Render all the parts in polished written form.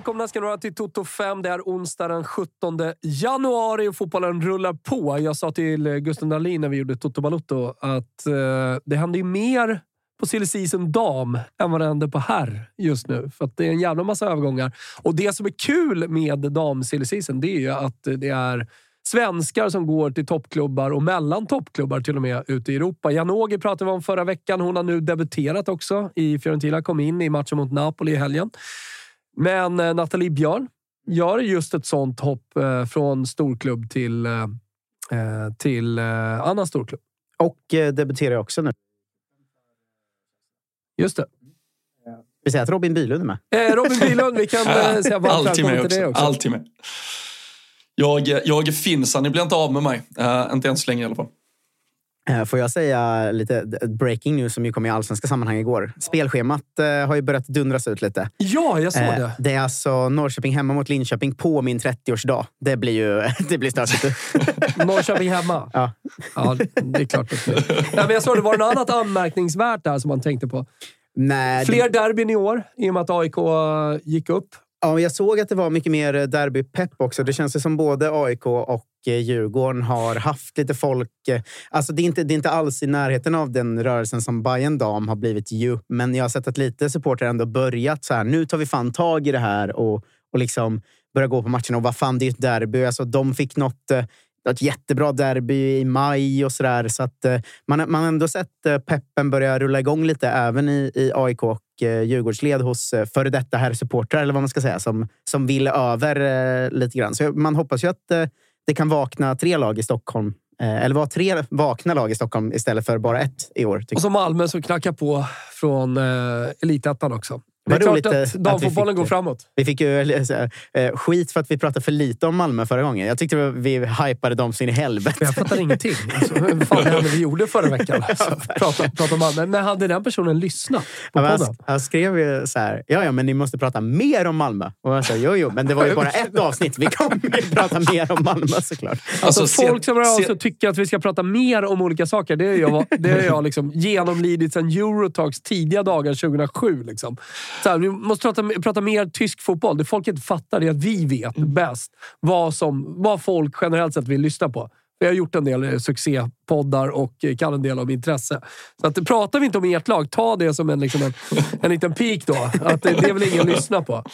välkomna ska ni vara till Toto 5. Det är onsdag den 17 januari och fotbollen rullar på. Jag sa till Gusten Dahlin när vi gjorde Toto Balotto att det hände ju mer på silly season dam än vad det händer på herr just nu. För att det är en jävla massa övergångar. Och det som är kul med dam silly season, det är ju att det är svenskar som går till toppklubbar och mellan toppklubbar till och med ute i Europa. Janogy pratade vi om förra veckan. Hon har nu debuterat också i Fiorentina. Kom in i matchen mot Napoli i helgen. Men Nathalie Björn gör just ett sånt hopp från storklubb till annan storklubb. Och debuterar också nu. Just det. Vi säger att Robin Bylund är med. Robin Bylund, vi kan säga varmt välkommen till det också. Alltid med. Jag finns, ni blir inte av med mig. Inte ens länge i alla fall. Får jag säga lite breaking news som ju kom i allsvenska sammanhang igår. Spelschemat har ju börjat dundras ut lite. Ja, jag såg det. Det är alltså Norrköping hemma mot Linköping på min 30-årsdag. Det blir ju stökigt. Norrköping hemma? Ja. Ja, det är klart. Nej, men jag såg det. Var det något annat anmärkningsvärt där som man tänkte på? Nej, fler derbyn i år i och med att AIK gick upp. Ja, jag såg att det var mycket mer derbypepp också. Det känns som både AIK och Djurgården har haft lite folk. Alltså det är inte alls i närheten av den rörelsen som Bajen Dam har blivit ju. Men jag har sett att lite supportrar ändå börjat så här. Nu tar vi fan tag i det här och liksom börja gå på matchen. Och vad fan, det är ju ett derby. Alltså de fick något jättebra derby i maj och sådär. Så att man har ändå sett peppen börja rulla igång lite även i AIK och Djurgårdsled hos före detta här supportrar eller vad man ska säga som vill över lite grann. Så man hoppas ju att det kan vakna tre lag i Stockholm. Eller var tre vakna lag i Stockholm istället för bara ett i år. Och som Malmö som knackar på från elitettan också. Det är klart att damfotbollen går framåt. Vi fick ju skit för att vi pratade för lite om Malmö förra gången. Jag tyckte vi hypade dem så in i helvete. Jag fattar ingenting. Alltså, vad fan det vi gjorde förra veckan? Alltså, prata om Malmö. Men hade den personen lyssnat på podden? Han skrev ju så här, ja men ni måste prata mer om Malmö. Och jag sa, jo, men det var ju bara ett avsnitt. Vi kommer prata mer om Malmö såklart. Alltså folk som också tycker att vi ska prata mer om olika saker. Det är jag liksom genomlidit sedan Eurotalks tidiga dagar 2007 liksom. Så här, vi måste prata mer tysk fotboll. Det folk inte fattar är att vi vet bäst vad folk generellt sett vill lyssna på. Vi har gjort en del succépoddar och kan en del av intresse. Så att, pratar vi inte om ert lag, ta det som en liten pik då. Att det är väl ingen lyssna på.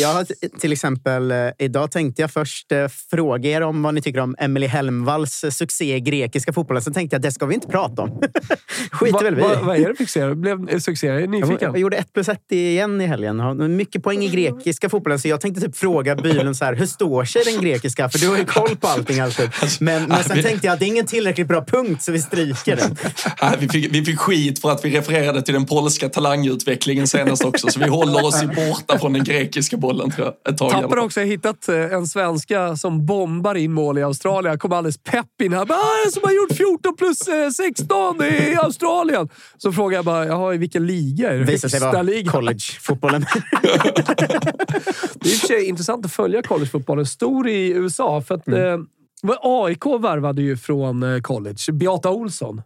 Jag har till exempel, idag tänkte jag först fråga er om vad ni tycker om Emily Helmvalls succé i grekiska fotbollen. Så tänkte jag, det ska vi inte prata om. Skiter väl vi. Vad är det fixerar? Blev succé? Är nyfiken? Jag gjorde 1+1 igen i helgen. Mycket poäng i grekiska fotbollen. Så jag tänkte typ fråga Bylund så här, hur står sig den grekiska? För du har ju koll på allting alltid. Men sen tänkte jag att det är ingen tillräckligt bra punkt så vi stryker den. Nej, vi fick skit för att vi refererade till den polska talangutvecklingen senast också. Så vi håller oss borta från den grekiska bollen tror jag. Ett tag Tapper har också hittat en svenska som bombar in mål i Australien. Kommer alldeles pepp in här. Som har gjort 14+16 i Australien. Så frågar jag bara, i vilken liga är det? Visar sig vara collegefotbollen. Det är i och för sig intressant att följa collegefotbollen. Stor i USA för att... AIK värvade ju från college. Beata Olsson.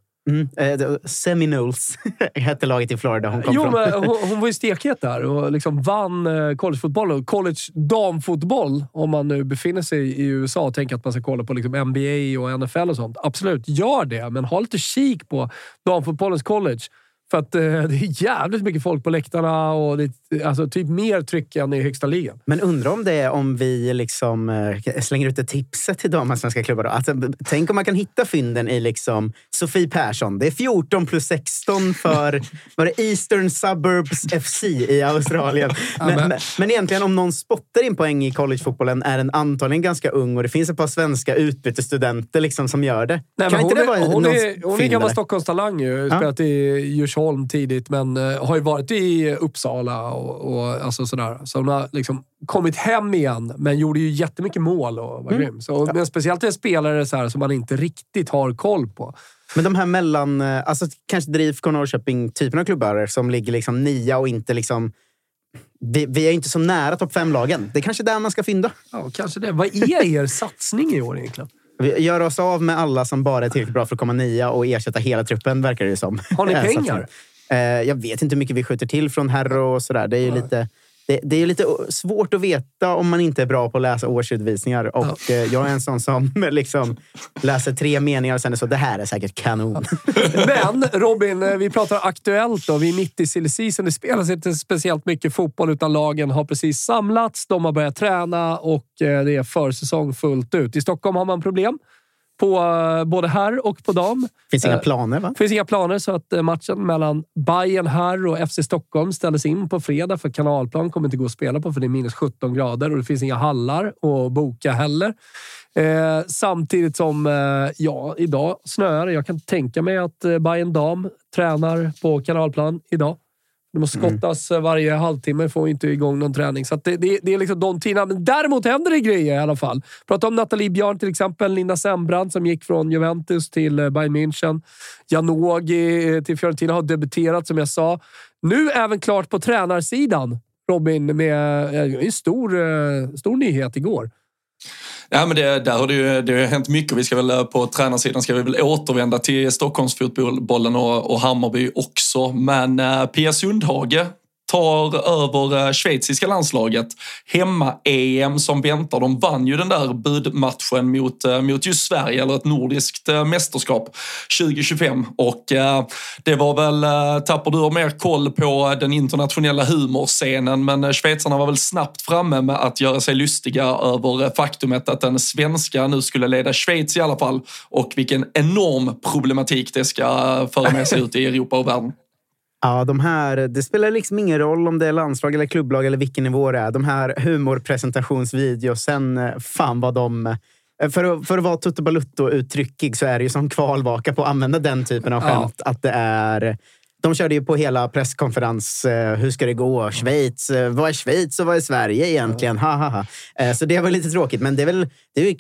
Seminoles hette laget i Florida. Hon var ju stekhet där och liksom vann collegefotboll och college damfotboll om man nu befinner sig i USA och tänker att man ska kolla på liksom NBA och NFL och sånt. Absolut, gör det. Men ha lite kik på damfotbollens college. För att det är jävligt mycket folk på läktarna och det är, alltså, typ mer tryck än i högsta ligan. Men undrar om det är om vi liksom slänger ut ett tipset till de här svenska klubbar. Alltså, tänk om man kan hitta fynden i liksom Sofie Persson. Det är 14+16 för var det Eastern Suburbs FC i Australien. Men egentligen om någon spottar in poäng i collegefotbollen är den antagligen ganska ung och det finns ett par svenska utbytesstudenter liksom som gör det. Nej, kan inte det vara hon är gammal Stockholmstalang ju. Spelat i Djursholm tidigt men har ju varit i Uppsala och alltså sådär. Så hon har liksom kommit hem igen men gjorde ju jättemycket mål och var grym. Så, men speciellt det är spelare så här som man inte riktigt har koll på. Men de här mellan, alltså kanske Drifk och Norrköping-typen av klubbar som ligger liksom 9 och inte liksom... Vi är inte så nära topp 5-lagen. Det är kanske där man ska fynda. Ja, kanske det. Vad är er satsning i år egentligen? Vi gör oss av med alla som bara är tillräckligt bra för att komma 9 och ersätta hela truppen, verkar det ju som. Har ni pengar? Jag vet inte hur mycket vi skjuter till från herr och sådär. Det är ju lite... Det är lite svårt att veta om man inte är bra på att läsa årsutvisningar. Och jag är en sån som liksom läser 3 meningar och sen är så, det här är säkert kanon. Men Robin, vi pratar aktuellt då. Vi är mitt i silly-season. Det spelas inte speciellt mycket fotboll utan lagen har precis samlats. De har börjat träna och det är försäsong fullt ut. I Stockholm har man problem. På både här och på dam. Finns inga planer, va? Finns inga planer, så att matchen mellan Bayern här och FC Stockholm ställdes in på fredag för kanalplan kommer inte gå att spela på för det är minus 17 grader och det finns inga hallar att boka heller. Samtidigt som idag snöar. Jag kan tänka mig att Bajen Dam tränar på kanalplan idag. Det måste skottas varje halvtimme, får inte igång någon träning. Så att det är liksom de tiderna. Men däremot händer det grejer i alla fall. Prata om Nathalie Björn till exempel. Linda Sembrand som gick från Juventus till Bayern München. Janogy till Fiorentina har debuterat som jag sa. Nu även klart på tränarsidan. Robin med en stor nyhet igår. Ja, men det har hänt mycket. Vi ska väl på tränarsidan ska vi väl återvända till Stockholmsfotbollen och Hammarby också. Men Pia Sundhage tar över schweiziska landslaget. Hemma-EM som väntar. De vann ju den där budmatchen mot just Sverige, eller ett nordiskt mästerskap 2025. Och det var väl, tappar du mer koll på den internationella humorscenen, men schweizarna var väl snabbt framme med att göra sig lustiga över faktumet att den svenska nu skulle leda Schweiz i alla fall. Och vilken enorm problematik det ska föra med sig ut i Europa och världen. Ja, det spelar liksom ingen roll om det är landslag eller klubblag eller vilken nivå det är. De här humorpresentationsvideos, sen fan vad de... För att vara tuttobalutto-uttryckig så är det ju som kvalvaka på att använda den typen av skämt. Ja. Att det är... De körde ju på hela presskonferens, hur ska det gå? Schweiz, vad är Schweiz och vad är Sverige egentligen? Ja. Så det var lite tråkigt, men det är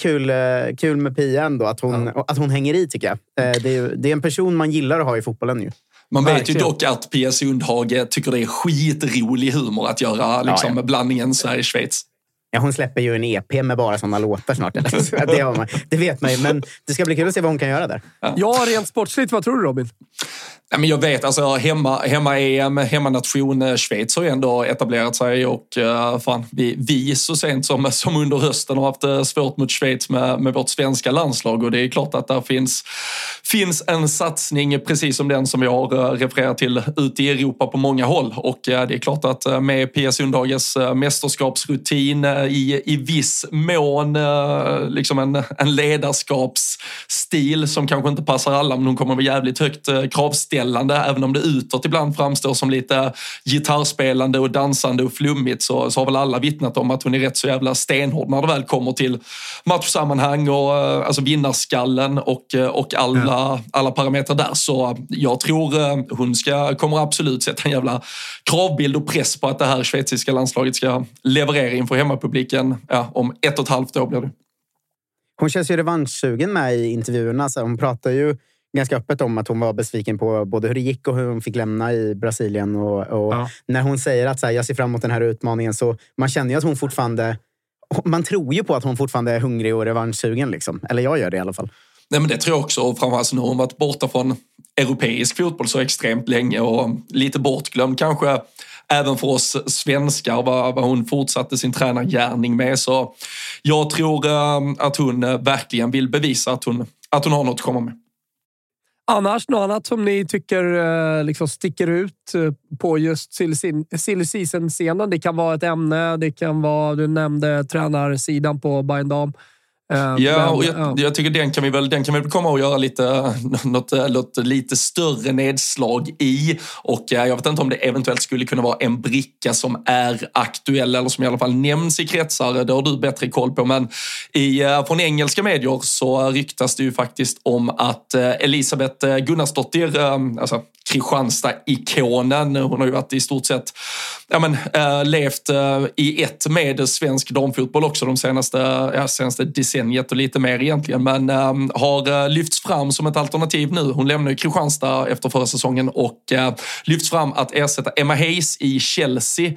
kul med Pia ändå att hon hänger i, tycker jag. Det är en person man gillar att ha i fotbollen ju. Man vet ju dock att Pia Sundhage tycker det är skitrolig humor att göra liksom, med blandningen Sverige-Schweiz. Ja, hon släpper ju en EP med bara sådana låtar snart. Det vet man ju, men det ska bli kul att se vad hon kan göra där. Ja, rent sportsligt, vad tror du, Robin? Ja, men jag vet, alltså hemma-EM, hemmanation Schweiz har ju ändå etablerat sig och fan, vi så sent som under hösten har haft svårt mot Schweiz med vårt svenska landslag, och det är klart att där finns en satsning precis som den som vi har refererat till ute i Europa på många håll, och det är klart att med Pia Sundhages mästerskapsrutin i viss mån liksom en ledarskapsstil som kanske inte passar alla, men hon kommer vara jävligt högt kravställande. Även om det utåt ibland framstår som lite gitarrspelande och dansande och flummigt, så har väl alla vittnat om att hon är rätt så jävla stenhård när det väl kommer till matchsammanhang och alltså vinnarskallen och alla parametrar där. Så jag tror hon kommer absolut sätta en jävla kravbild och press på att det här schweiziska landslaget ska leverera inför hemmapubliken om 1,5 år blir det. Hon känns ju revanschsugen med i intervjuerna. Så hon pratar ju ganska öppet om att hon var besviken på både hur det gick och hur hon fick lämna i Brasilien. Och när hon säger att så här, jag ser fram emot den här utmaningen, så man känner ju att hon fortfarande... Man tror ju på att hon fortfarande är hungrig och revanschsugen. Liksom. Eller jag gör det i alla fall. Nej, men det tror jag också. Och framförallt när hon varit borta från europeisk fotboll så extremt länge och lite bortglömd kanske... Även för oss svenskar vad hon fortsatte sin tränargärning med. Så jag tror att hon verkligen vill bevisa att hon har något att komma med. Annars, något annat som ni tycker liksom sticker ut på just silly season-scenen? Det kan vara ett ämne, det kan vara, du nämnde tränarsidan på Bajen Dam. Ja, och jag tycker den kan vi väl komma och göra något lite större nedslag i, och jag vet inte om det eventuellt skulle kunna vara en bricka som är aktuell eller som i alla fall nämns i kretsar, det har du bättre koll på, men från engelska medier så ryktas det ju faktiskt om att Elisabeth Gunnarsdóttir, alltså Kristianstad-ikonen, hon har ju varit i stort sett levt i ett med svensk damfotboll också de senaste decenniet och lite mer egentligen, men har lyfts fram som ett alternativ nu. Hon lämnar ju Kristianstad efter förra säsongen och lyfts fram att ersätta Emma Hayes i Chelsea.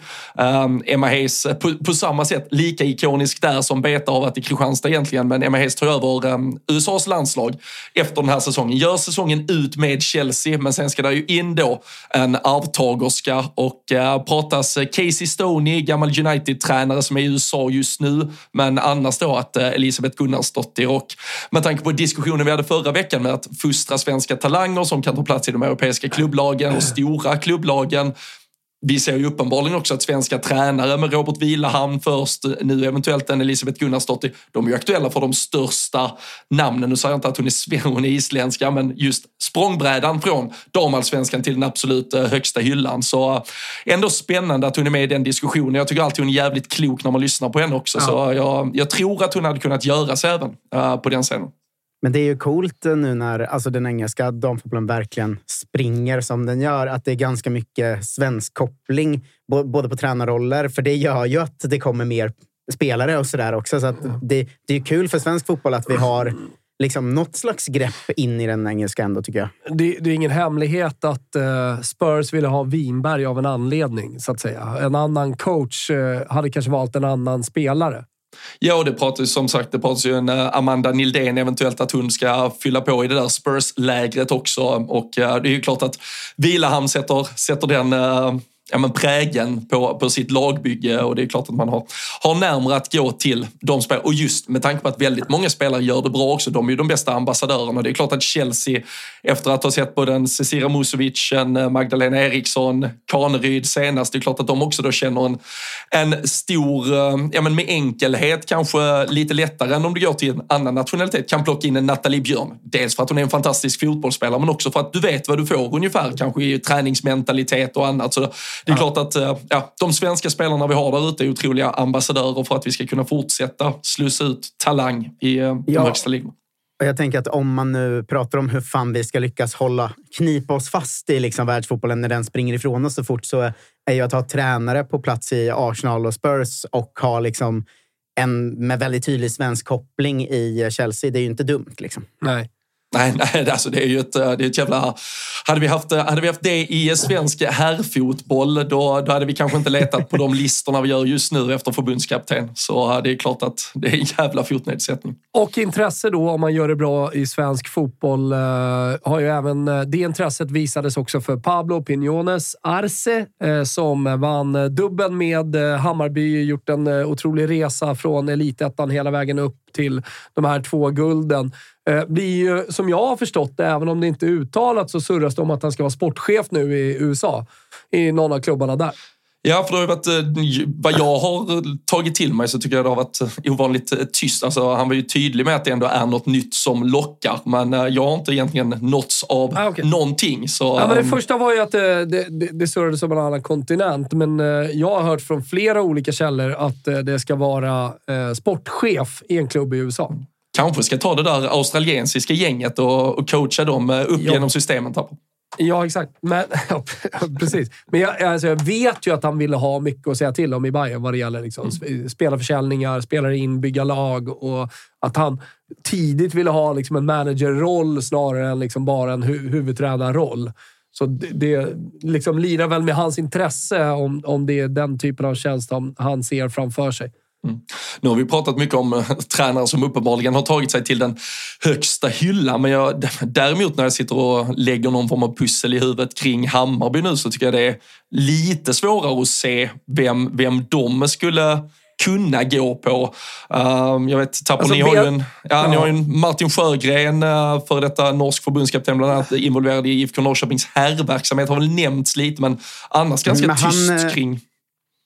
Emma Hayes på samma sätt lika ikonisk där som Beta har varit i Kristianstad egentligen, men Emma Hayes tar över USAs landslag efter den här säsongen. Gör säsongen ut med Chelsea, men sen ska det ju in då en arvtagerska och prata pratas Casey Stoney, gammal United-tränare som är i USA just nu. Men annars då att Elisabeth Gunnarsdóttir, och med tanke på diskussionen vi hade förra veckan med att fostra svenska talanger som kan ta plats i de europeiska klubblagen och stora klubblagen. Vi ser ju uppenbarligen också att svenska tränare med Robert Vilahamn först, nu eventuellt en Elisabeth Gunnarsdóttir, de är ju aktuella för de största namnen. Nu säger jag inte att hon är isländska, men just språngbrädan från damallsvenskan till den absolut högsta hyllan. Så ändå spännande att hon är med i den diskussionen. Jag tycker alltid hon är jävligt klok när man lyssnar på henne också. Ja. Så jag tror att hon hade kunnat göras även på den scenen. Men det är ju coolt nu när alltså den engelska damfotbollen verkligen springer som den gör. Att det är ganska mycket svensk koppling, både på tränarroller. För det gör ju att det kommer mer spelare och sådär också. Så att det är kul för svensk fotboll att vi har liksom något slags grepp in i den engelska ändå, tycker jag. Det är ingen hemlighet att Spurs ville ha Winberg av en anledning, så att säga. En annan coach hade kanske valt en annan spelare. Ja, det pratas som sagt, det pratas ju en Amanda Nildén eventuellt att hon ska fylla på i det där Spurs-lägret också, och det är ju klart att Vilahamn sätter den prägen på sitt lagbygge, och det är klart att man har närmare att gå till de spelare, och just med tanke på att väldigt många spelare gör det bra också, de är ju de bästa ambassadörerna. Det är klart att Chelsea, efter att ha sett både en Zećira Mušović, en Magdalena Eriksson, Kaneryd senast, det är klart att de också då känner en stor, med enkelhet, kanske lite lättare än om du går till en annan nationalitet, kan plocka in en Nathalie Björn, dels för att hon är en fantastisk fotbollsspelare, men också för att du vet vad du får ungefär, kanske i träningsmentalitet och annat. Så det är klart att de svenska spelarna vi har där ute är otroliga ambassadörer för att vi ska kunna fortsätta slussa ut talang i de högsta ligorna. Och jag tänker att om man nu pratar om hur fan vi ska lyckas knipa oss fast i liksom världsfotbollen när den springer ifrån oss så fort, så är ju att ha tränare på plats i Arsenal och Spurs och ha liksom en med väldigt tydlig svensk koppling i Chelsea. Det är ju inte dumt liksom. Nej, alltså det är ju ett jävla... Hade vi haft det i svensk herrfotboll, då hade vi kanske inte letat på de listorna vi gör just nu efter förbundskapten. Så det är klart att det är en jävla fotnedsättning. Och intresse då, om man gör det bra i svensk fotboll, har ju även... Det intresset visades också för Pablo Piñones Arce, som vann dubbeln med Hammarby, gjort en otrolig resa från elitettan hela vägen upp till de här 2 gulden. Blir ju, som jag har förstått det, även om det inte är uttalat, så surras det om att han ska vara sportchef nu i USA, i någon av klubbarna där. Ja, för det har ju varit, vad jag har tagit till mig, så tycker jag det har varit ovanligt tyst. Alltså, han var ju tydlig med att det ändå är något nytt som lockar, men jag har inte egentligen nåtts av någonting. Så, ja, men det första var ju att det surrades om en annan kontinent, men jag har hört från flera olika källor att det ska vara sportchef i en klubb i USA. Kanske ska ta det där australiensiska gänget och coacha dem upp genom systemen. Ja, exakt. Men, precis. Men jag vet ju att han ville ha mycket att säga till om i Bayern vad det gäller liksom, spelarförsäljningar, spelare in, bygga lag, och att han tidigt ville ha liksom en managerroll snarare än liksom bara en huvudtränarroll. Så det liksom lirar väl med hans intresse om det är den typen av tjänst han ser framför sig. Mm. Nu har vi pratat mycket om tränare som uppenbarligen har tagit sig till den högsta hyllan, men däremot när jag sitter och lägger någon form av pussel i huvudet kring Hammarby nu, så tycker jag det är lite svårare att se vem de skulle kunna gå på. Jag vet, ni har ju en Martin Sjögren, för detta norsk förbundskapten bland annat, involverad i IFK Norrköpings herrverksamhet, har väl nämnts lite, men annars ganska tyst kring...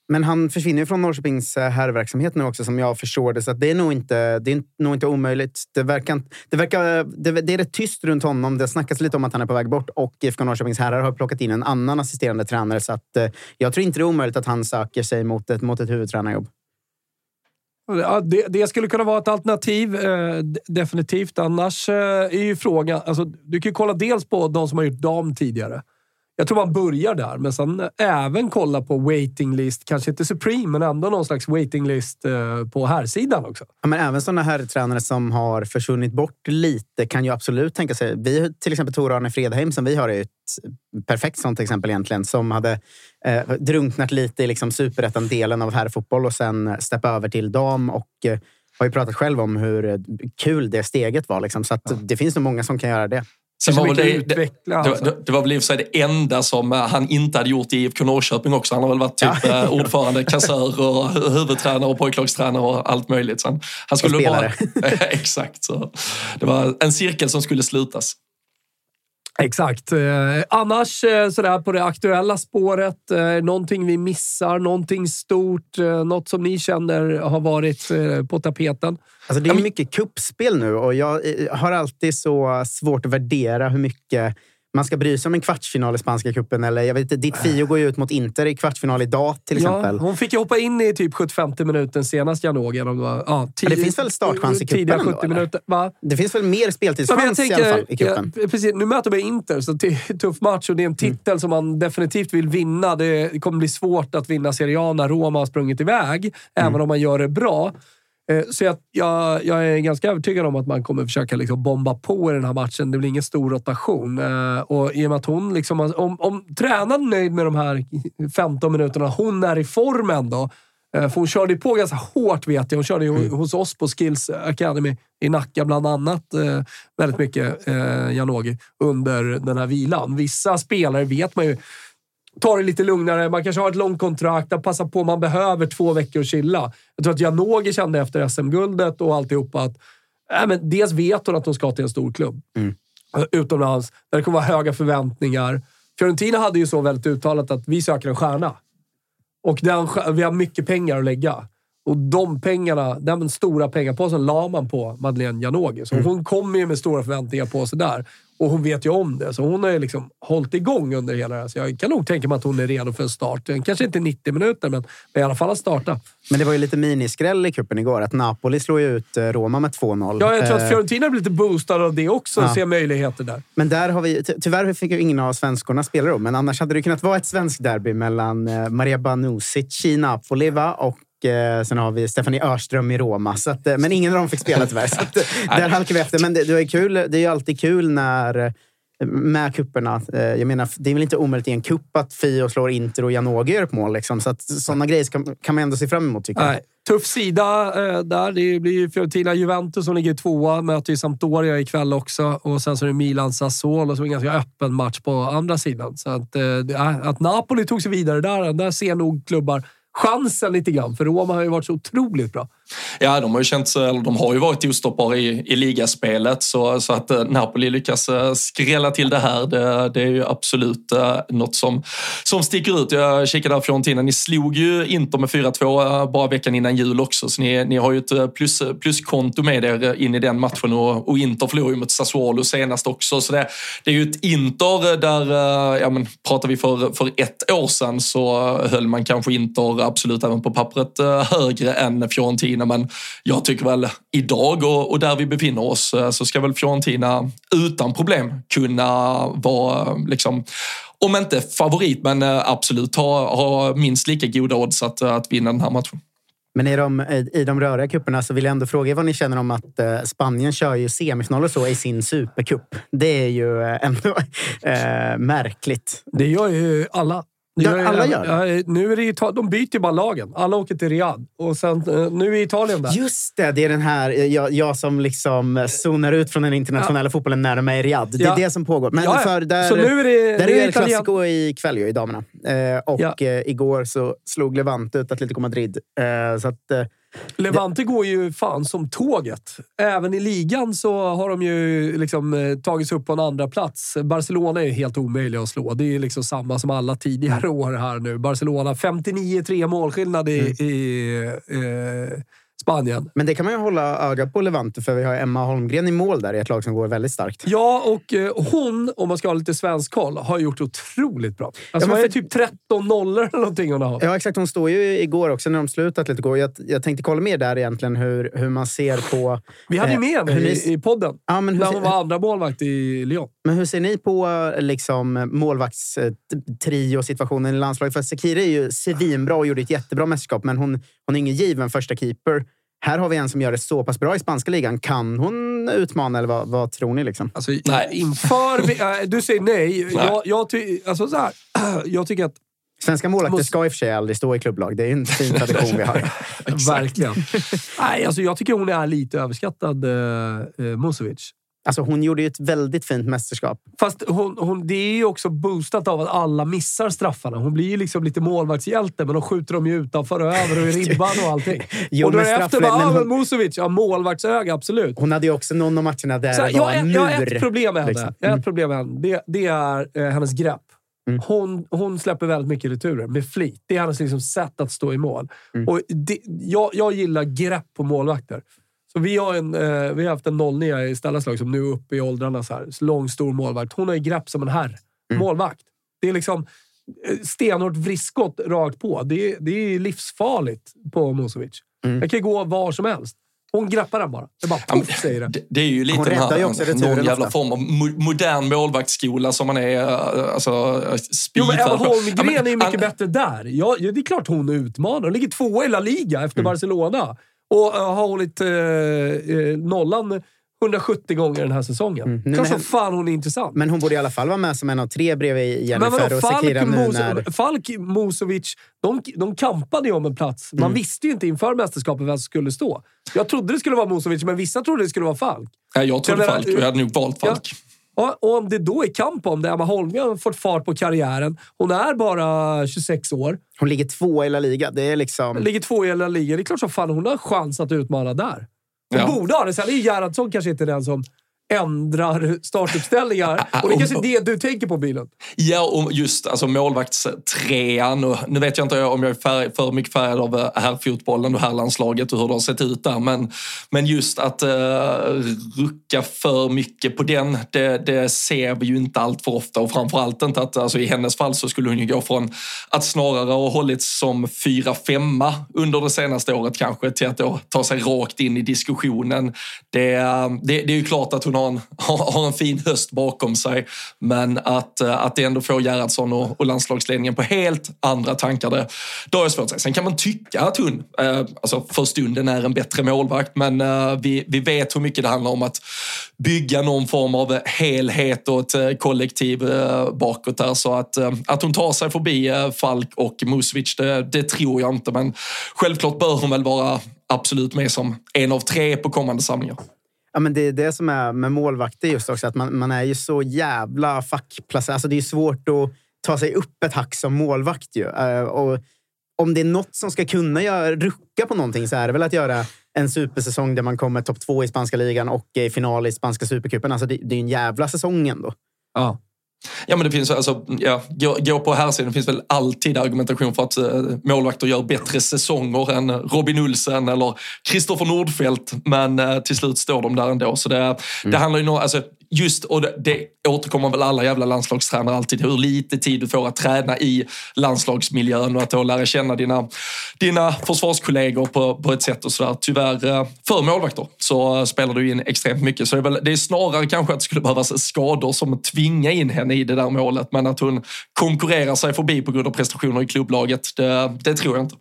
Men han försvinner ju från Norrköpings herrverksamhet nu också, som jag förstår det. Så att det är nog inte omöjligt. Det är rätt tyst runt honom. Det snackas lite om att han är på väg bort. Och IFK Norrköpings herrar har plockat in en annan assisterande tränare. Så att jag tror inte det är omöjligt att han söker sig mot ett huvudtränarjobb. Ja, det skulle kunna vara ett alternativ, definitivt. Annars är ju frågan... Alltså, du kan ju kolla dels på de som har gjort dam tidigare. Jag tror man börjar där, men sen även kolla på waiting list, kanske inte Supreme, men ändå någon slags waiting list på här sidan också. Ja, men även sådana här tränare som har försvunnit bort lite kan ju absolut tänka sig. Vi till exempel Tor-Arne Fredheim, som vi har är ett perfekt sånt exempel egentligen, som hade drunknat lite i liksom superettan-delen av herrfotboll och sen steppa över till dam, och har ju pratat själv om hur kul det steget var liksom. Så att det finns nog många som kan göra det. Sen var det var väl i och för sig det enda som han inte hade gjort i IFK Norrköping också. Han har väl varit typ ordförande, kassör och huvudtränare och pojklagstränare och allt möjligt. Sen han skulle vara exakt så. Det var en cirkel som skulle slutas. Exakt. Annars sådär på det aktuella spåret, någonting vi missar, någonting stort, något som ni känner har varit på tapeten? Alltså det är mycket kuppspel nu och jag har alltid så svårt att värdera hur mycket man ska bry sig om en kvartsfinal i spanska kuppen. Eller jag vet inte, ditt Fio går ju ut mot Inter i kvartsfinal idag till exempel. Ja, hon fick ju hoppa in i typ 75 minuten senast Janogy. Det finns väl startchans i kuppen 70 minuter. Va? Det finns väl mer speltidschans i alla fall i kuppen. Ja, precis, nu möter man Inter, så det är en tuff match och det är en titel som man definitivt vill vinna. Det kommer bli svårt att vinna Serie A när Roma har sprungit iväg, även om man gör det bra. Så jag är ganska övertygad om att man kommer försöka liksom bomba på i den här matchen. Det blir ingen stor rotation. Och i och med att hon liksom, om tränaren är nöjd med de här 15 minuterna, hon är i form ändå. För hon körde på ganska hårt, vet jag. Hon körde hos oss på Skills Academy i Nacka bland annat väldigt mycket, Janogy, under den här vilan. Vissa spelare vet man ju tar det lite lugnare. Man kanske har ett långt kontrakt. Där passar på. Man behöver 2 veckor chilla. Jag tror att Janogy kände efter SM-guldet och alltihopa att men dels vet hon att hon ska till en stor klubb. Utomlands. Där det kommer vara höga förväntningar. Fiorentina hade ju så väldigt uttalat att vi söker en stjärna. Och vi har mycket pengar att lägga. Och de pengarna, den stora pengapåsen la man på Madelen Janogy. Så hon kommer ju med stora förväntningar på sig där. Och hon vet ju om det. Så hon har ju liksom hållit igång under hela det här. Så jag kan nog tänka mig att hon är redo för en start. Kanske inte 90 minuter, men i alla fall att starta. Men det var ju lite miniskräll i kuppen igår. Att Napoli slog ut Roma med 2-0. Ja, jag tror att Fiorentina blir lite boostad av det också. Ja. Och ser möjligheter där. Men där har vi... Tyvärr fick ju ingen av svenskorna spela om. Men annars hade det kunnat vara ett svensk derby mellan Maria Banusic i Napoli, va? Och sen har vi Stefanie Örström i Roma, så att, men ingen av dem fick spela tyvärr, så att, där halkar vi efter, men det är kul. Det är ju alltid kul när med kupperna, jag menar det är väl inte omöjligt i en kupp att Fio slår Inter och Janogy gör mål liksom, så att sådana grejer kan man ändå se fram emot, tycker jag. Tuff sida där, det blir ju Fiorentina Juventus som ligger 2:a, möter ju Sampdoria ikväll också, och sen så är det Milan Sassuolo som är en ganska öppen match på andra sidan, så att Napoli tog sig vidare där ser nog klubbar chansen lite grann, för Roma har ju varit så otroligt bra. Ja, de har ju varit ostoppare i ligaspelet, så att Napoli lyckas skrälla till det här, det är ju absolut något som sticker ut. Jag kikade där Fiorentina, ni slog ju Inter med 4-2 bara veckan innan jul också, så ni har ju ett pluskonto med er in i den matchen, och Inter förlorade ju mot Sassuolo senast också, så det är ju ett Inter där, pratar vi för 1 år sedan så höll man kanske Inter absolut även på pappret högre än Fiorentina. Men jag tycker väl idag och där vi befinner oss så ska väl Fiorentina utan problem kunna vara liksom, om inte favorit, men absolut ha minst lika goda odds att vinna den här matchen. Men i de röriga kupperna så vill jag ändå fråga vad ni känner om att Spanien kör ju semifinaler så i sin supercup. Det är ju ändå märkligt. Det gör ju alla. Alla gör det. Nu är det de byter ju bara lagen. Alla åker till Riyadh. Och sen, nu är Italien där. Just det, det är den här... Jag som liksom zonar ut från den internationella fotbollen när de är i Riyadh. Det är det som pågår. Men för där, så nu är det... Där är det Clasico ikväll ju, i damerna. Igår så slog Levante ut Atletico Madrid. Så att... Levante går ju fan som tåget. Även i ligan så har de ju liksom tagits upp på en andra plats. Barcelona är ju helt omöjlig att slå. Det är ju liksom samma som alla tidigare år här nu. Barcelona 59-3 målskillnad i Spanien. Men det kan man ju hålla öga på Levante, för vi har Emma Holmgren i mål där i ett lag som går väldigt starkt. Ja, och hon, om man ska ha lite svensk koll, har gjort otroligt bra. Alltså man är typ 13-0 eller någonting hon har. Ja, exakt. Hon står ju igår också när de slutat lite igår. Jag tänkte kolla med där egentligen hur man ser på... Vi hade ju med i podden. Ja, men hon var andra målvakt i Lyon. Men hur ser ni på liksom målvaktstrio-situationen i landslaget? För Zećira är ju svinbra och gjorde ett jättebra mästerskap, men hon är ingen given första keeper. Här har vi en som gör det så pass bra i spanska ligan. Kan hon utmana, eller vad tror ni liksom? Alltså, nej, du säger nej. Nej. Jag tycker att svenska målvakter ska i och för sig aldrig stå i klubblag. Det är en fin tradition vi har. Verkligen. Nej, alltså jag tycker hon är lite överskattad, Musovic. Alltså hon gjorde ju ett väldigt fint mästerskap. Fast hon, det är ju också boostat av att alla missar straffarna. Hon blir ju liksom lite målvaktshjälte, men de skjuter dem ju utanför och över och i ribban och allting. Jo, och då är efter bara, men Mušović, ja, målvaktsöga, absolut. Hon hade ju också någon av matcherna där så, jag har ett problem med henne. Jag har ett problem med henne. Det är hennes grepp. Mm. Hon släpper väldigt mycket returer med flit. Det är hennes liksom sätt att stå i mål. Mm. Och jag gillar grepp på målvakter. Så vi har haft en 0-9 i ställarslag som nu är uppe i åldrarna så här. Lång, stor målvakt. Hon har ju grepp som en herr. Mm. Målvakt. Det är liksom stenhårt vriskott rakt på. Det är livsfarligt på Mušović. Mm. Jag kan gå var som helst. Hon greppar den bara. Det bara puff, säger det. Det är ju lite den här, någon jävla form av modern målvaktsskola som man är spyr för. Emma Holmgren är ju mycket bättre där. Ja, det är klart hon utmanar. Hon ligger tvåa i La Liga efter Barcelona. Och har hållit nollan 170 gånger den här säsongen. Mm. Kanske fan hon är intressant. Men hon borde i alla fall vara med som en av tre bredvid Jennifer och Zećira nu när... Falk, Mušović, de kampade ju om en plats. Man visste ju inte inför mästerskapet vem som skulle stå. Jag trodde det skulle vara Mušović, men vissa trodde det skulle vara Falk. Ja, jag trodde Falk och jag hade nog valt Falk. Ja. Och om det då är kamp om det, Emma Holmgren har fått fart på karriären. Hon är bara 26 år. Hon ligger två i La Liga. Det är liksom... Ligger två i La Liga. Det är klart som fan hon har chans att utmana där. Hon borde ha det. Sen är ju Gerardsson kanske inte den som ändrar startuppställningar. Och det är kanske det du tänker på, Bylund. Ja, och just alltså, målvaktstrean. Och, nu vet jag inte om jag är för mycket färgad av här fotbollen och här landslaget och hur det har sett ut där. Men just att rucka för mycket på den, det ser vi ju inte allt för ofta. Och framförallt inte att i hennes fall så skulle hon ju gå från att snarare ha hållits som 4-5 under det senaste året kanske till att då ta sig rakt in i diskussionen. Det är ju klart att hon har en fin höst bakom sig, men att det ändå får Gerardsson och landslagsledningen på helt andra tankar, det har jag svårt att säga. Sen kan man tycka att hon för stunden är en bättre målvakt, men vi vet hur mycket det handlar om att bygga någon form av helhet och ett kollektiv bakåt där, så att hon tar sig förbi Falk och Mušović, det tror jag inte, men självklart bör hon väl vara absolut med som en av tre på kommande samlingar. Ja, men det är det som är med målvakter just också, att man är ju så jävla fackplacerad. Alltså det är ju svårt att ta sig upp ett hack som målvakt ju. Och om det är något som ska kunna rucka på någonting så är det väl att göra en supersäsong där man kommer topp 2 i spanska ligan och i final i spanska supercupen. Alltså det är ju en jävla säsong ändå. Ja. Ja, men det finns gå på här sidan, det finns väl alltid argumentation för att målvakter gör bättre säsonger än Robin Olsen eller Kristoffer Nordfeldt, men till slut står de där ändå, så det handlar ju just, och det återkommer väl alla jävla landslagstränare alltid, hur lite tid du får att träna i landslagsmiljön och att då lära känna dina försvarskollegor på ett sätt och sådär. Tyvärr, för målvakter så spelar du in extremt mycket. Så det är snarare kanske att det skulle behövas skador som tvingar in henne i det där målet, men att hon konkurrerar sig förbi på grund av prestationer i klubblaget, det tror jag inte.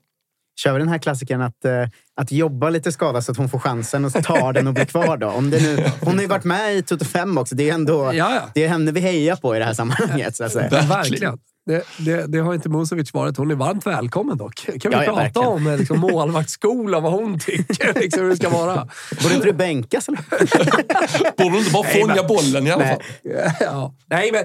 Kör vi den här klassiken att jobba lite skada så att hon får chansen och tar den och blir kvar då. Om det nu, hon har ju varit med i 25 också. Det är ändå det är henne vi hejar på i det här sammanhanget. Så att säga. Verkligen. Det har inte Mušović varit. Hon är varmt välkommen dock. Kan vi prata verkligen om målvaktsskola, vad hon tycker hur det ska vara. Borde inte du bänkas eller? Borde inte bara fånga bollen i alla fall? Ja. Nej, men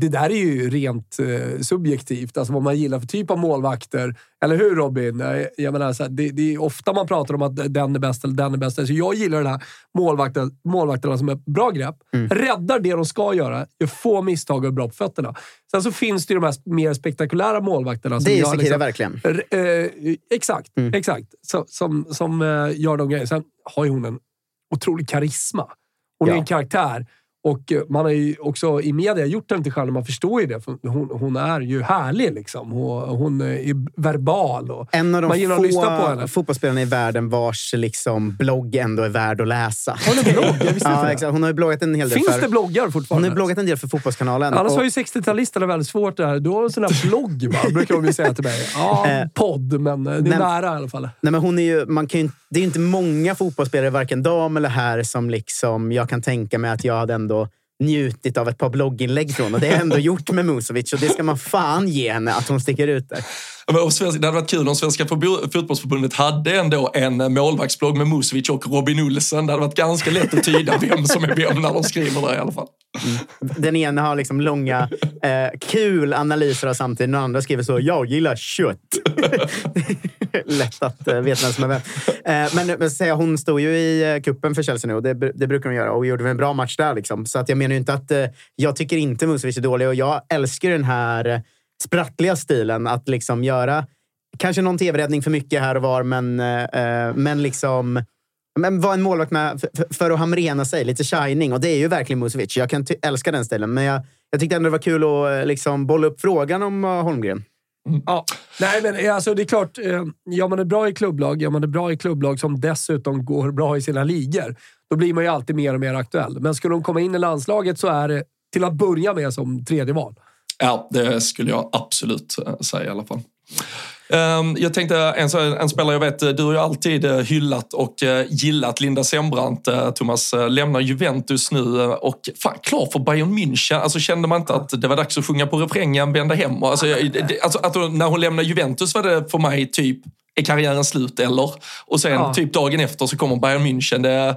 det där är ju rent subjektivt. Alltså vad man gillar för typ av målvakter. Eller hur, Robin? Jag menar, det är ofta man pratar om att den är bäst eller den är bäst. Så jag gillar den här målvakterna som är bra grepp. Mm. Räddar det de ska göra. Få misstag och bra på fötterna. Sen så finns det ju de här mer spektakulära målvakterna. Som det är ju Zećira verkligen. Exakt. Som gör de grejerna. Sen har ju hon en otrolig karisma. Hon är en karaktär. Och man har ju också i media gjort den till själv. Man förstår ju det. För hon är ju härlig liksom. Hon är verbal. Och en av de få fotbollsspelarna i världen vars blogg ändå är värd att läsa. Hon har blogg? Hon har ju bloggat en hel del. Finns det bloggar fortfarande? Hon har bloggat en del för fotbollskanalen. Annars har ju 60-talisterna väldigt svårt det här. Du har en sån här blogg, brukar de ju säga till mig. Ja, podd, men det är nära i alla fall. Nej, men hon är ju... det är ju inte många fotbollsspelare, varken dam eller här, som jag kan tänka mig att jag hade ändå njutit av ett par blogginlägg från. Och det är ändå gjort med Mušović. Och det ska man fan ge henne, att hon sticker ut där. Det hade varit kul om Svenska fotbollsförbundet hade ändå en målvaktsblogg med Musovic och Robin Olsen. Det hade varit ganska lätt att tyda vem som är vem när de skriver där i alla fall. Den ena har liksom långa kul analyser av samtidigt. Den andra skriver så, jag gillar kött. Lätt att veta vem som är vem. Men säga, hon stod ju i kuppen för Chelsea nu och det brukar hon göra. Och gjorde en bra match där liksom. Så att jag menar ju inte att jag tycker inte Musovic är dålig. Och jag älskar den här sprattliga stilen att liksom göra kanske någon tv-räddning för mycket här och var, men var en målvakt med för att hamrena sig, lite shining, och det är ju verkligen Musovic. Jag kan älska den stilen, men jag tyckte ändå det var kul att liksom bolla upp frågan om Holmgren. Mm. Ja, nej men alltså det är klart, gör man det bra i klubblag, som dessutom går bra i sina ligor, då blir man ju alltid mer och mer aktuell. Men skulle de komma in i landslaget så är det till att börja med som tredje val. Ja, det skulle jag absolut säga i alla fall. Jag tänkte, en spelare jag vet, du har ju alltid hyllat och gillat Linda Sembrant. Thomas lämnar Juventus nu och fan, klar för Bayern München. Alltså kände man inte att det var dags att sjunga på refrängen, vända hem? Alltså att när hon lämnar Juventus var det för mig typ, är karriären slut eller? Och sen typ dagen efter så kommer Bayern München. Det är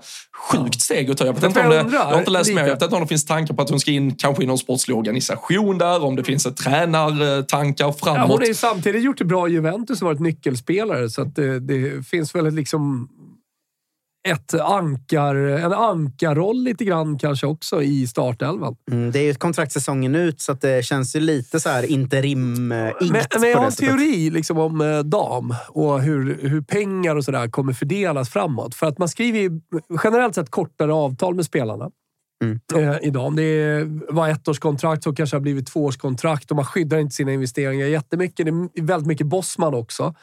sjukt steg att ta. Jag har inte läst mer. Jag vet inte om det finns tankar på att hon ska in kanske i någon sportslig organisation där. Om det finns ett tränartankar framåt. Ja, hon har ju samtidigt gjort det bra i Juventus och varit nyckelspelare. Så att det finns väl liksom en ankarroll lite grann kanske också i startelvan. Det är ju kontraktssäsongen ut så att det känns ju lite så här interim-igt. Men jag har en teori liksom om Dam och hur pengar och sådär kommer fördelas framåt. För att man skriver ju generellt sett kortare avtal med spelarna. Idag. Om det var ettårskontrakt så kanske det har blivit tvåårskontrakt och man skyddar inte sina investeringar jättemycket. Det är väldigt mycket Bosman också.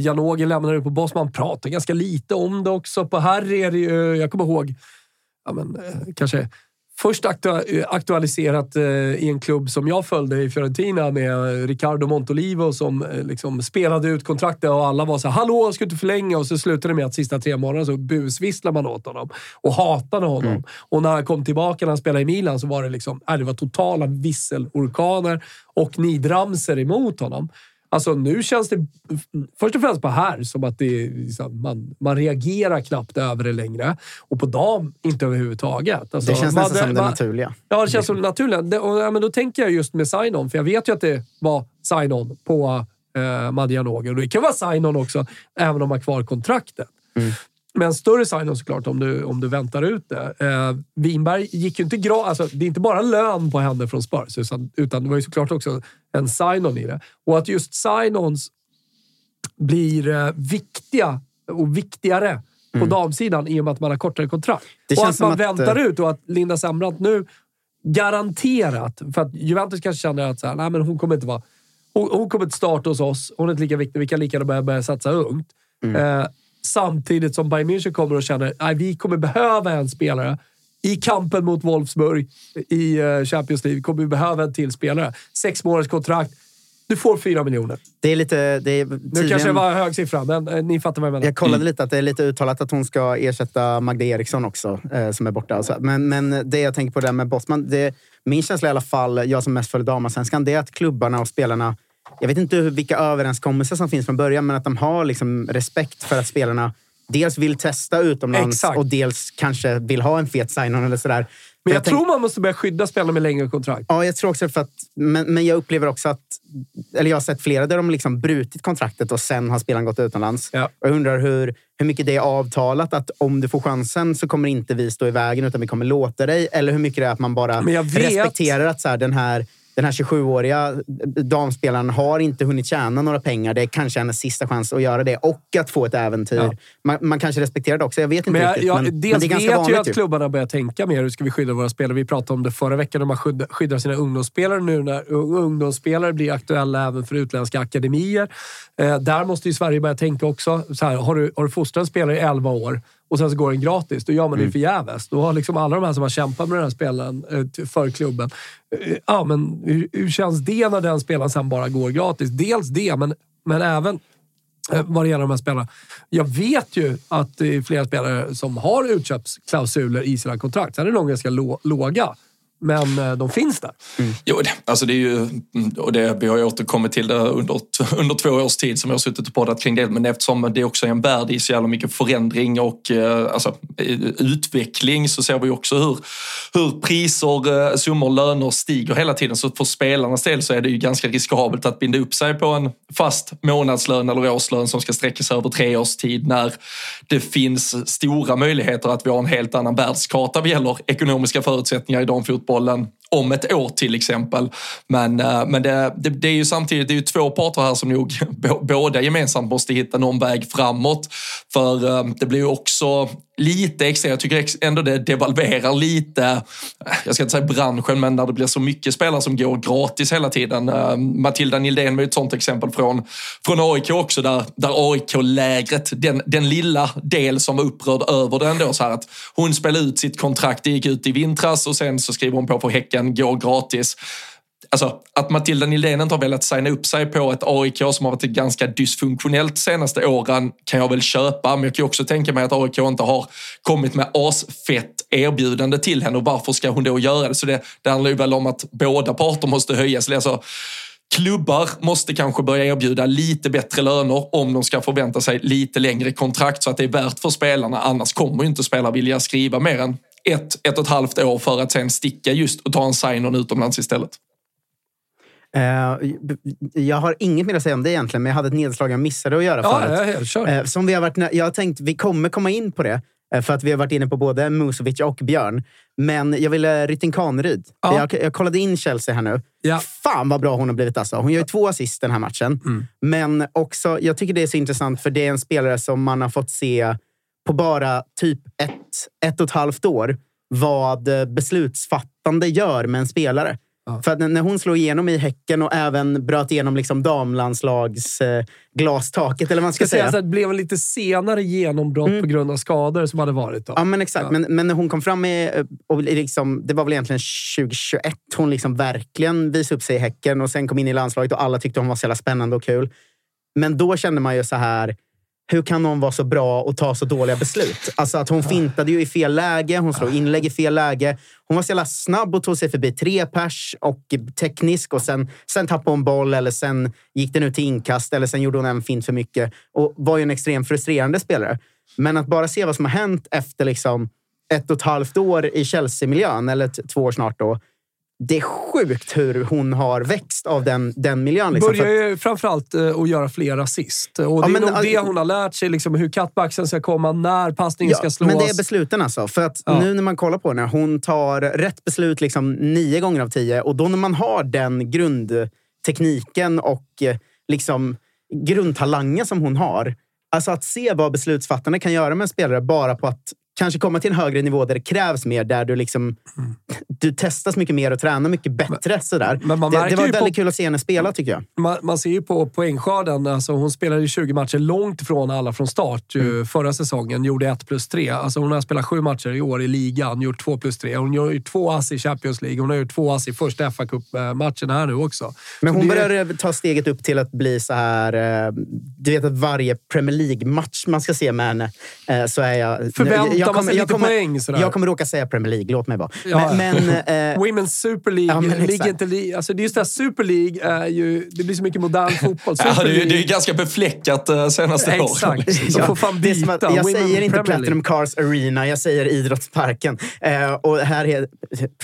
Janogy lämnade på Bosman, pratar ganska lite om det också. På Harry är det ju, jag kommer ihåg kanske först aktualiserat i en klubb som jag följde i Fiorentina med Ricardo Montolivo som liksom spelade ut kontraktet och alla var så här, hallå, ska inte förlänga, och så slutade det med att sista 3 månaderna så busvisslade man åt honom och hatade honom. Och när han kom tillbaka, när han spelade i Milan, så var det liksom, det var totala visselorkaner och nidramser emot honom. Alltså nu känns det först och främst på här som att det liksom, man reagerar knappt över det längre. Och på dam inte överhuvudtaget. Alltså, det känns nästan som det naturliga. Ja, det känns som det naturliga. Men då tänker jag just med sign-on. För jag vet ju att det var sign-on på Madelen Janogy. Och det kan vara sign-on också, även om man har kvar kontraktet. Men större sign-on såklart om du väntar ut det. Winberg gick ju inte alltså det är inte bara lön på henne från Spurs. Utan det var ju såklart också en sign-on i det. Och att just sign-ons blir viktiga och viktigare på damsidan i och med att man har kortare kontrakt. Och att man väntar ut och att Linda Sembrant nu garanterat, för att Juventus kanske känner att så här, nej, men hon kommer inte vara, hon kommer inte starta hos oss, hon är inte lika viktig, vi kan lika börja satsa ungt. Samtidigt som Bayern München kommer och känner att vi kommer behöva en spelare i kampen mot Wolfsburg i Champions League, kommer vi behöva en till spelare. 6 månaders kontrakt, du får 4 miljoner. Det är lite... Det är tydligen... Nu kanske det var en hög siffra, men ni fattar vad jag menar. Jag kollade lite att det är lite uttalat att hon ska ersätta Magda Eriksson också, som är borta. Alltså. Men det jag tänker på där med Bosman, min känsla i alla fall, jag som mest följer damallsvenskan, det är att klubbarna och spelarna, jag vet inte vilka överenskommelser som finns från början, men att de har liksom respekt för att spelarna dels vill testa utomlands. Exakt. Och dels kanske vill ha en fet sign-on eller sådär. Men jag tror man måste börja skydda spelarna med längre kontrakt. Ja, jag tror också för att... Men jag upplever också att... Eller jag har sett flera där de liksom brutit kontraktet och sen har spelaren gått utomlands. Ja. Och jag undrar hur mycket det är avtalat att om du får chansen så kommer inte vi stå i vägen utan vi kommer låta dig. Eller hur mycket det är att man bara respekterar att så här, den här 27-åriga damspelaren har inte hunnit tjäna några pengar. Det är kanske hennes sista chans att göra det. Och att få ett äventyr. Ja. Man kanske respekterar det också. Jag vet inte riktigt. Men det är ganska vanligt. Jag vet ju att klubbarna börjar tänka mer. Hur ska vi skydda våra spelare? Vi pratade om det förra veckan. När man skyddar sina ungdomsspelare nu. När ungdomsspelare blir aktuella även för utländska akademier. Där måste ju Sverige börja tänka också. Så här, har du fostrat en spelare i 11 år? Och sen så går den gratis. Då gör man det förgäves. Då har liksom alla de här som har kämpat med den här spelaren för klubben. Ja, men hur känns det när den spelaren sen bara går gratis? Dels det, men även vad det gäller de här spelarna. Jag vet ju att det är flera spelare som har utköpsklausuler i sina kontrakt. Sen är de ganska låga. Men de finns där. Mm. Jo, alltså det är ju, och det, vi har ju återkommit till det under 2 års tid som jag har suttit och poddat kring det. Men eftersom det också är en värld i så jävla mycket förändring och alltså, utveckling, så ser vi också hur priser, summor, löner stiger hela tiden. Så för spelarnas del så är det ju ganska riskabelt att binda upp sig på en fast månadslön eller årslön som ska sträckas över 3 års tid, när det finns stora möjligheter att vi har en helt annan världskarta vad gäller ekonomiska förutsättningar i damfotboll om ett år till exempel. Men det är ju samtidigt, det är ju två parter här som nog båda gemensamt måste hitta någon väg framåt. För det blir ju också lite extra, jag tycker ändå det devalverar lite, jag ska inte säga branschen, men när det blir så mycket spelare som går gratis hela tiden. Matilda Nildén var ett sånt exempel från AIK också, där AIK-lägret, den lilla del som var upprörd över det ändå, så här att hon spelade ut sitt kontrakt, det gick ut i vintras och sen så skriver hon på Häcken, går gratis. Alltså, att Matilda Nildén inte har velat signa upp sig på ett AIK som har varit ganska dysfunktionellt senaste åren kan jag väl köpa, men jag kan också tänka mig att AIK inte har kommit med asfett erbjudande till henne, och varför ska hon då göra det? Så det handlar ju väl om att båda parter måste höjas. Alltså, klubbar måste kanske börja erbjuda lite bättre löner om de ska förvänta sig lite längre kontrakt så att det är värt för spelarna, annars kommer ju inte spelare vilja skriva mer än ett och ett halvt år för att sen sticka just och ta en sign-on utomlands istället. Jag har inget mer att säga om det egentligen, men jag hade ett nedslag jag missade att göra förut. Ja, som vi har varit, jag har tänkt, vi kommer komma in på det, för att vi har varit inne på både Mušović och Björn. Men jag ville Rytting-Kaneryd. Ja. Jag kollade in Chelsea här nu. Ja. Fan vad bra hon har blivit alltså. Hon gör ju 2 assist den här matchen. Mm. Men också, jag tycker det är så intressant, för det är en spelare som man har fått se på bara typ ett och ett halvt år vad beslutsfattande gör med en spelare. Ja. För att när hon slog igenom i Häcken och även bröt igenom liksom damlandslags glastaket, eller man ska säga. Så att det blev en lite senare genombrott på grund av skador som hade varit då. Ja, men exakt. Ja. Men när hon kom fram med, och liksom, det var väl egentligen 2021 hon liksom verkligen visade upp sig i Häcken och sen kom in i landslaget och alla tyckte hon var så jävla spännande och kul. Men då kände man ju så här, hur kan någon vara så bra och ta så dåliga beslut? Alltså att hon fintade ju i fel läge. Hon slog inlägg i fel läge. Hon var så jävla snabb och tog sig förbi 3 pers och teknisk. Och sen tappade hon boll, eller sen gick den ut till inkast, eller sen gjorde hon en fint för mycket. Och var ju en extremt frustrerande spelare. Men att bara se vad som har hänt efter liksom 1,5 år i Chelsea-miljön, eller 2 år snart då. Det är sjukt hur hon har växt av den miljön. Liksom. Börjar ju framförallt att göra fler assist. Och det är nog det hon har lärt sig. Liksom, hur cutbacksen ska komma, när passningen ska slås. Men det är besluten alltså. För att nu när man kollar på henne, hon tar rätt beslut liksom 9 gånger av 10. Och då när man har den grundtekniken och liksom grundtalangen som hon har. Alltså att se vad beslutsfattarna kan göra med en spelare bara på att kanske komma till en högre nivå där det krävs mer, där du liksom du testas mycket mer och tränar mycket bättre sådär. Det var väldigt kul att se henne spela, tycker jag. Man ser ju på poängskörden, alltså hon spelade ju 20 matcher långt från alla från start förra säsongen, gjorde 1+3. Alltså hon har spelat 7 matcher i år i ligan, gjort 2+3. Hon gör ju 2 ass i Champions League, hon har gjort 2 ass i första FA Cup-matchen här nu också. Men hon börjar ta steget upp till att bli så här, du vet att varje Premier League-match man ska se med henne, så är jag... Jag kommer råka säga Premier League, låt mig vara. Ja. Men Women's Super League, ligger inte, alltså det är just det här, Super League är ju, det blir så mycket modern fotboll. Ja, det är ju ganska befläckat senaste år. Exakt. Liksom. Ja. Jag säger inte Platinum Cars Arena, jag säger Idrottsparken. Och här är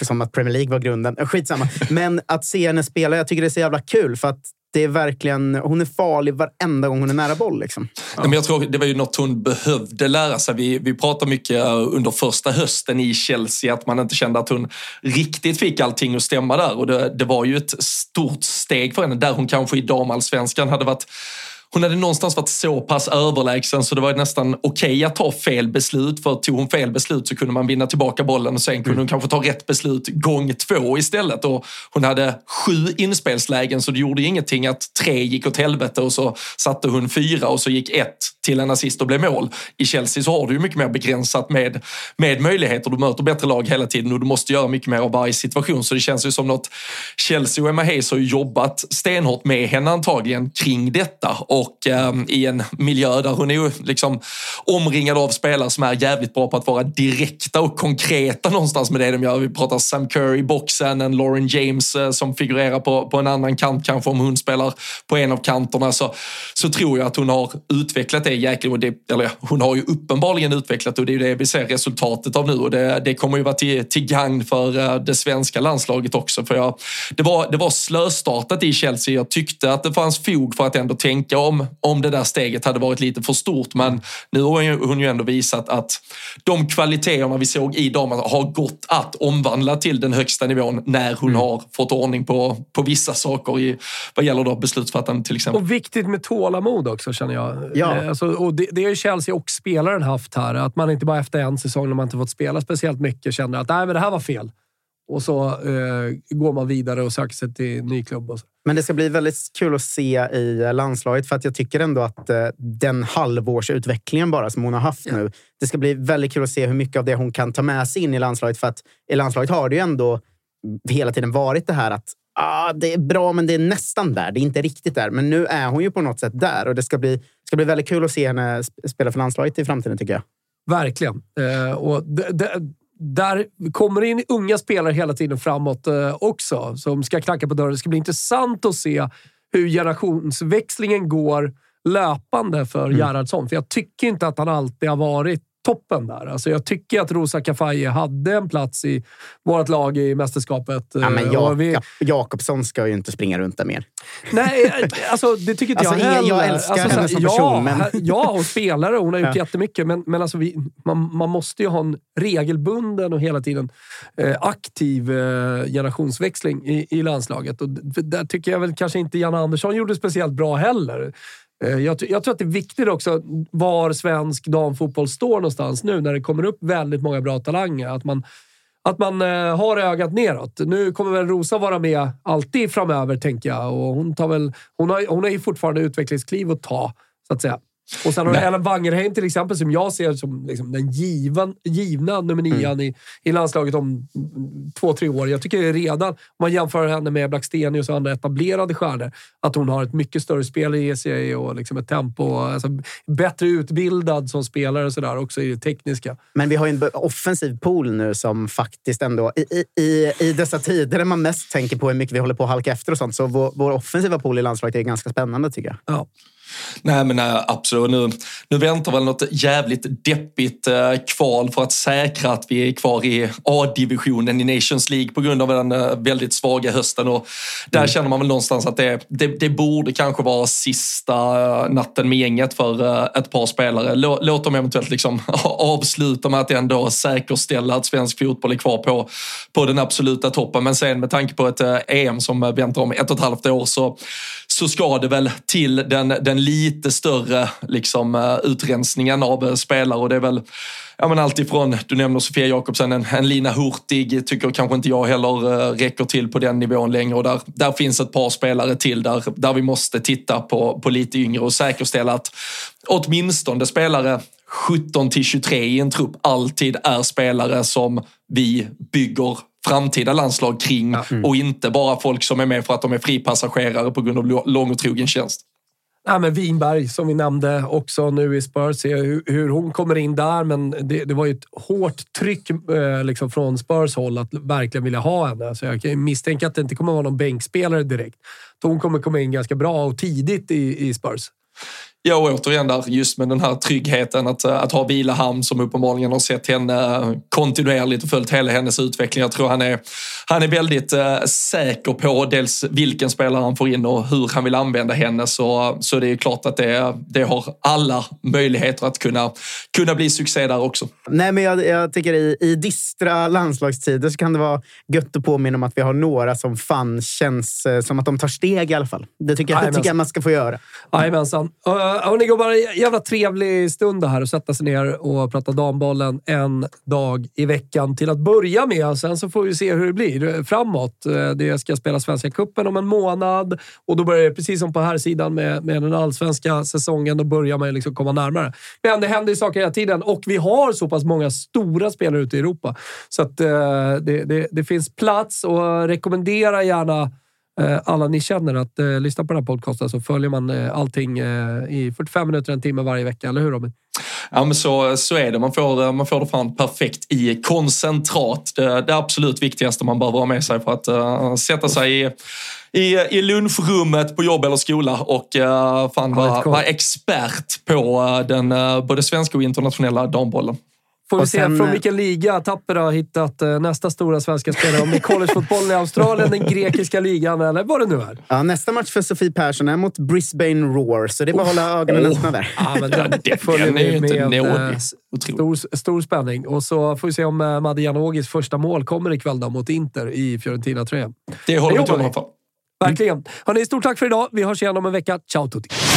som att Premier League var grunden. Skitsamma. Men att se henne spela, jag tycker det är så jävla kul, för att det är verkligen, hon är farlig varenda gång hon är nära boll liksom. Ja. Men jag tror det var ju något hon behövde lära sig. Vi pratade mycket under första hösten i Chelsea att man inte kände att hon riktigt fick allting att stämma där, och det var ju ett stort steg för henne, där hon kanske i damallsvenskan hon hade någonstans varit så pass överlägsen så det var nästan okej att ta fel beslut, för tog hon fel beslut så kunde man vinna tillbaka bollen och sen kunde hon kanske ta rätt beslut gång 2 istället, och hon hade 7 inspelslägen så det gjorde ingenting att 3 gick åt helvete och så satte hon 4 och så gick 1 till en assist och blev mål. I Chelsea så har du ju mycket mer begränsat med möjligheter, du möter bättre lag hela tiden och du måste göra mycket mer av varje situation, så det känns ju som något Chelsea och Emma Hayes har jobbat stenhårt med henne antagligen kring detta, och och i en miljö där hon är liksom omringad av spelare som är jävligt bra på att vara direkta och konkreta någonstans med det de gör. Vi pratar Sam Curry i boxen, en Lauren James som figurerar på en annan kant, kanske om hon spelar på en av kanterna, så tror jag att hon har utvecklat det jäkligt, och hon har ju uppenbarligen utvecklat, och det är ju det vi ser resultatet av nu, och det kommer ju vara till gagn för det svenska landslaget också, för det var slöstartat i Chelsea. Jag tyckte att det fanns fog för att ändå tänka om det där steget hade varit lite för stort, men nu har hon ju ändå visat att de kvaliteterna vi såg i dem har gått att omvandla till den högsta nivån när hon har fått ordning på vissa saker vad gäller då beslutsfattande till exempel. Och viktigt med tålamod också, känner jag. Ja. Alltså, och det är ju Chelsea och spelaren haft här, att man inte bara efter en säsong när man inte fått spela speciellt mycket känner att nej, men det här var fel. Och så går man vidare och söker sig till ny klubb. Och så. Men det ska bli väldigt kul att se i landslaget, för att jag tycker ändå att den halvårsutvecklingen bara som hon har haft nu, det ska bli väldigt kul att se hur mycket av det hon kan ta med sig in i landslaget, för att i landslaget har det ju ändå hela tiden varit det här att det är bra, men det är nästan där. Det är inte riktigt där, men nu är hon ju på något sätt där, och det ska bli väldigt kul att se henne spela för landslaget i framtiden, tycker jag. Verkligen. Och där kommer in unga spelare hela tiden framåt också, som ska knacka på dörren. Det ska bli intressant att se hur generationsväxlingen går löpande för Gerardsson. För jag tycker inte att han alltid har varit toppen där. Alltså jag tycker att Rosa Kafaye hade en plats i vårt lag i mästerskapet. Ja, men Jakobsson ska ju inte springa runt där mer. Nej, alltså det tycker inte jag heller. Jag älskar henne som person. Men... Ja, och spelare. Hon har gjort jättemycket. Men alltså man måste ju ha en regelbunden och hela tiden aktiv generationsväxling i landslaget. Och där tycker jag väl kanske inte Janne Andersson gjorde speciellt bra heller. Jag tror att det är viktigt också var svensk damfotboll står någonstans nu när det kommer upp väldigt många bra talanger. Att man har ögat neråt. Nu kommer väl Rosa vara med alltid framöver, tänker jag. Och hon har ju fortfarande utvecklingskliv att ta, så att säga. Och sen har Ellen Wangerheim till exempel, som jag ser som liksom den givna nummer 9 i landslaget om 2-3 år. Jag tycker redan, om man jämför henne med Blackstenius och andra etablerade stjärnor, att hon har ett mycket större spel i ECA och liksom ett tempo, alltså bättre utbildad som spelare och sådär också i det tekniska. Men vi har ju en offensiv pool nu som faktiskt ändå i dessa tider när man mest tänker på hur mycket vi håller på att halka efter och sånt, så vår offensiva pool i landslaget är ganska spännande, tycker jag. Ja. Nej, men absolut. Nu väntar väl något jävligt deppigt kval för att säkra att vi är kvar i A-divisionen i Nations League på grund av den väldigt svaga hösten, och där känner man väl någonstans att det borde kanske vara sista natten med gänget för ett par spelare. Låt dem eventuellt liksom avsluta med att ändå säkerställa att svensk fotboll är kvar på den absoluta toppen, men sen med tanke på ett EM som väntar om 1,5 år så ska det väl till den lite större liksom, utrensningen av spelare, och det är väl alltifrån, du nämner Sofia Jakobsen, en Lina Hurtig tycker kanske inte jag heller räcker till på den nivån längre, och där finns ett par spelare till där vi måste titta på lite yngre och säkerställa att åtminstone spelare 17-23 i en trupp alltid är spelare som vi bygger framtida landslag kring och inte bara folk som är med för att de är fripassagerare på grund av lång och trogen tjänst. Ja, men Winberg som vi nämnde också nu i Spurs, hur hon kommer in där, men det var ju ett hårt tryck liksom från Spurs håll att verkligen vilja ha henne, så jag misstänker att det inte kommer vara någon bänkspelare direkt. Hon kommer komma in ganska bra och tidigt i Spurs. Ja, och återigen där, just med den här tryggheten att ha Vilahamn som uppenbarligen har sett henne kontinuerligt och följt hela hennes utveckling. Jag tror han är väldigt säker på dels vilken spelare han får in och hur han vill använda henne, så det är klart att det har alla möjligheter att kunna bli succé där också. Nej, men jag tycker i dystra landslagstider så kan det vara gött att påminna om att vi har några som fan känns som att de tar steg i alla fall. Det tycker jag att man ska få göra. Jajamensan. Det går bara en jävla trevlig stund här och sätta sig ner och prata dambollen en dag i veckan till att börja med. Sen så får vi se hur det blir framåt. Det ska spela Svenska Cupen om en månad, och då börjar det precis som på här sidan med den allsvenska säsongen, och börjar man liksom komma närmare. Men det händer ju saker hela tiden, och vi har så pass många stora spelare ute i Europa, så att det finns plats, och rekommendera gärna alla ni känner att lyssna på den här podcasten, så följer man allting i 45 minuter, en timme varje vecka, eller hur Robin? Ja, men så är det. Man får det fan perfekt i koncentrat. Det absolut viktigaste man behöver ha med sig för att sätta sig i lunchrummet på jobb eller skola och fan vara expert på den både svenska och internationella dambollen. Får vi se från vilken liga Tapper har hittat nästa stora svenska spelare. Om det är collegefotbollen i Australien, den grekiska ligan eller vad det nu är. Ja, nästa match för Sofie Persson är mot Brisbane Roar. Så det är bara att hålla ögonen öppna där. Ja, men det följer med stor spänning. Och så får vi se om Madelen Janogys första mål kommer ikväll mot Inter i Fiorentina 3. Det håller vi till i alla fall. Verkligen. Hörrni, stort tack för idag. Vi hörs igen om en vecka. Ciao tutti!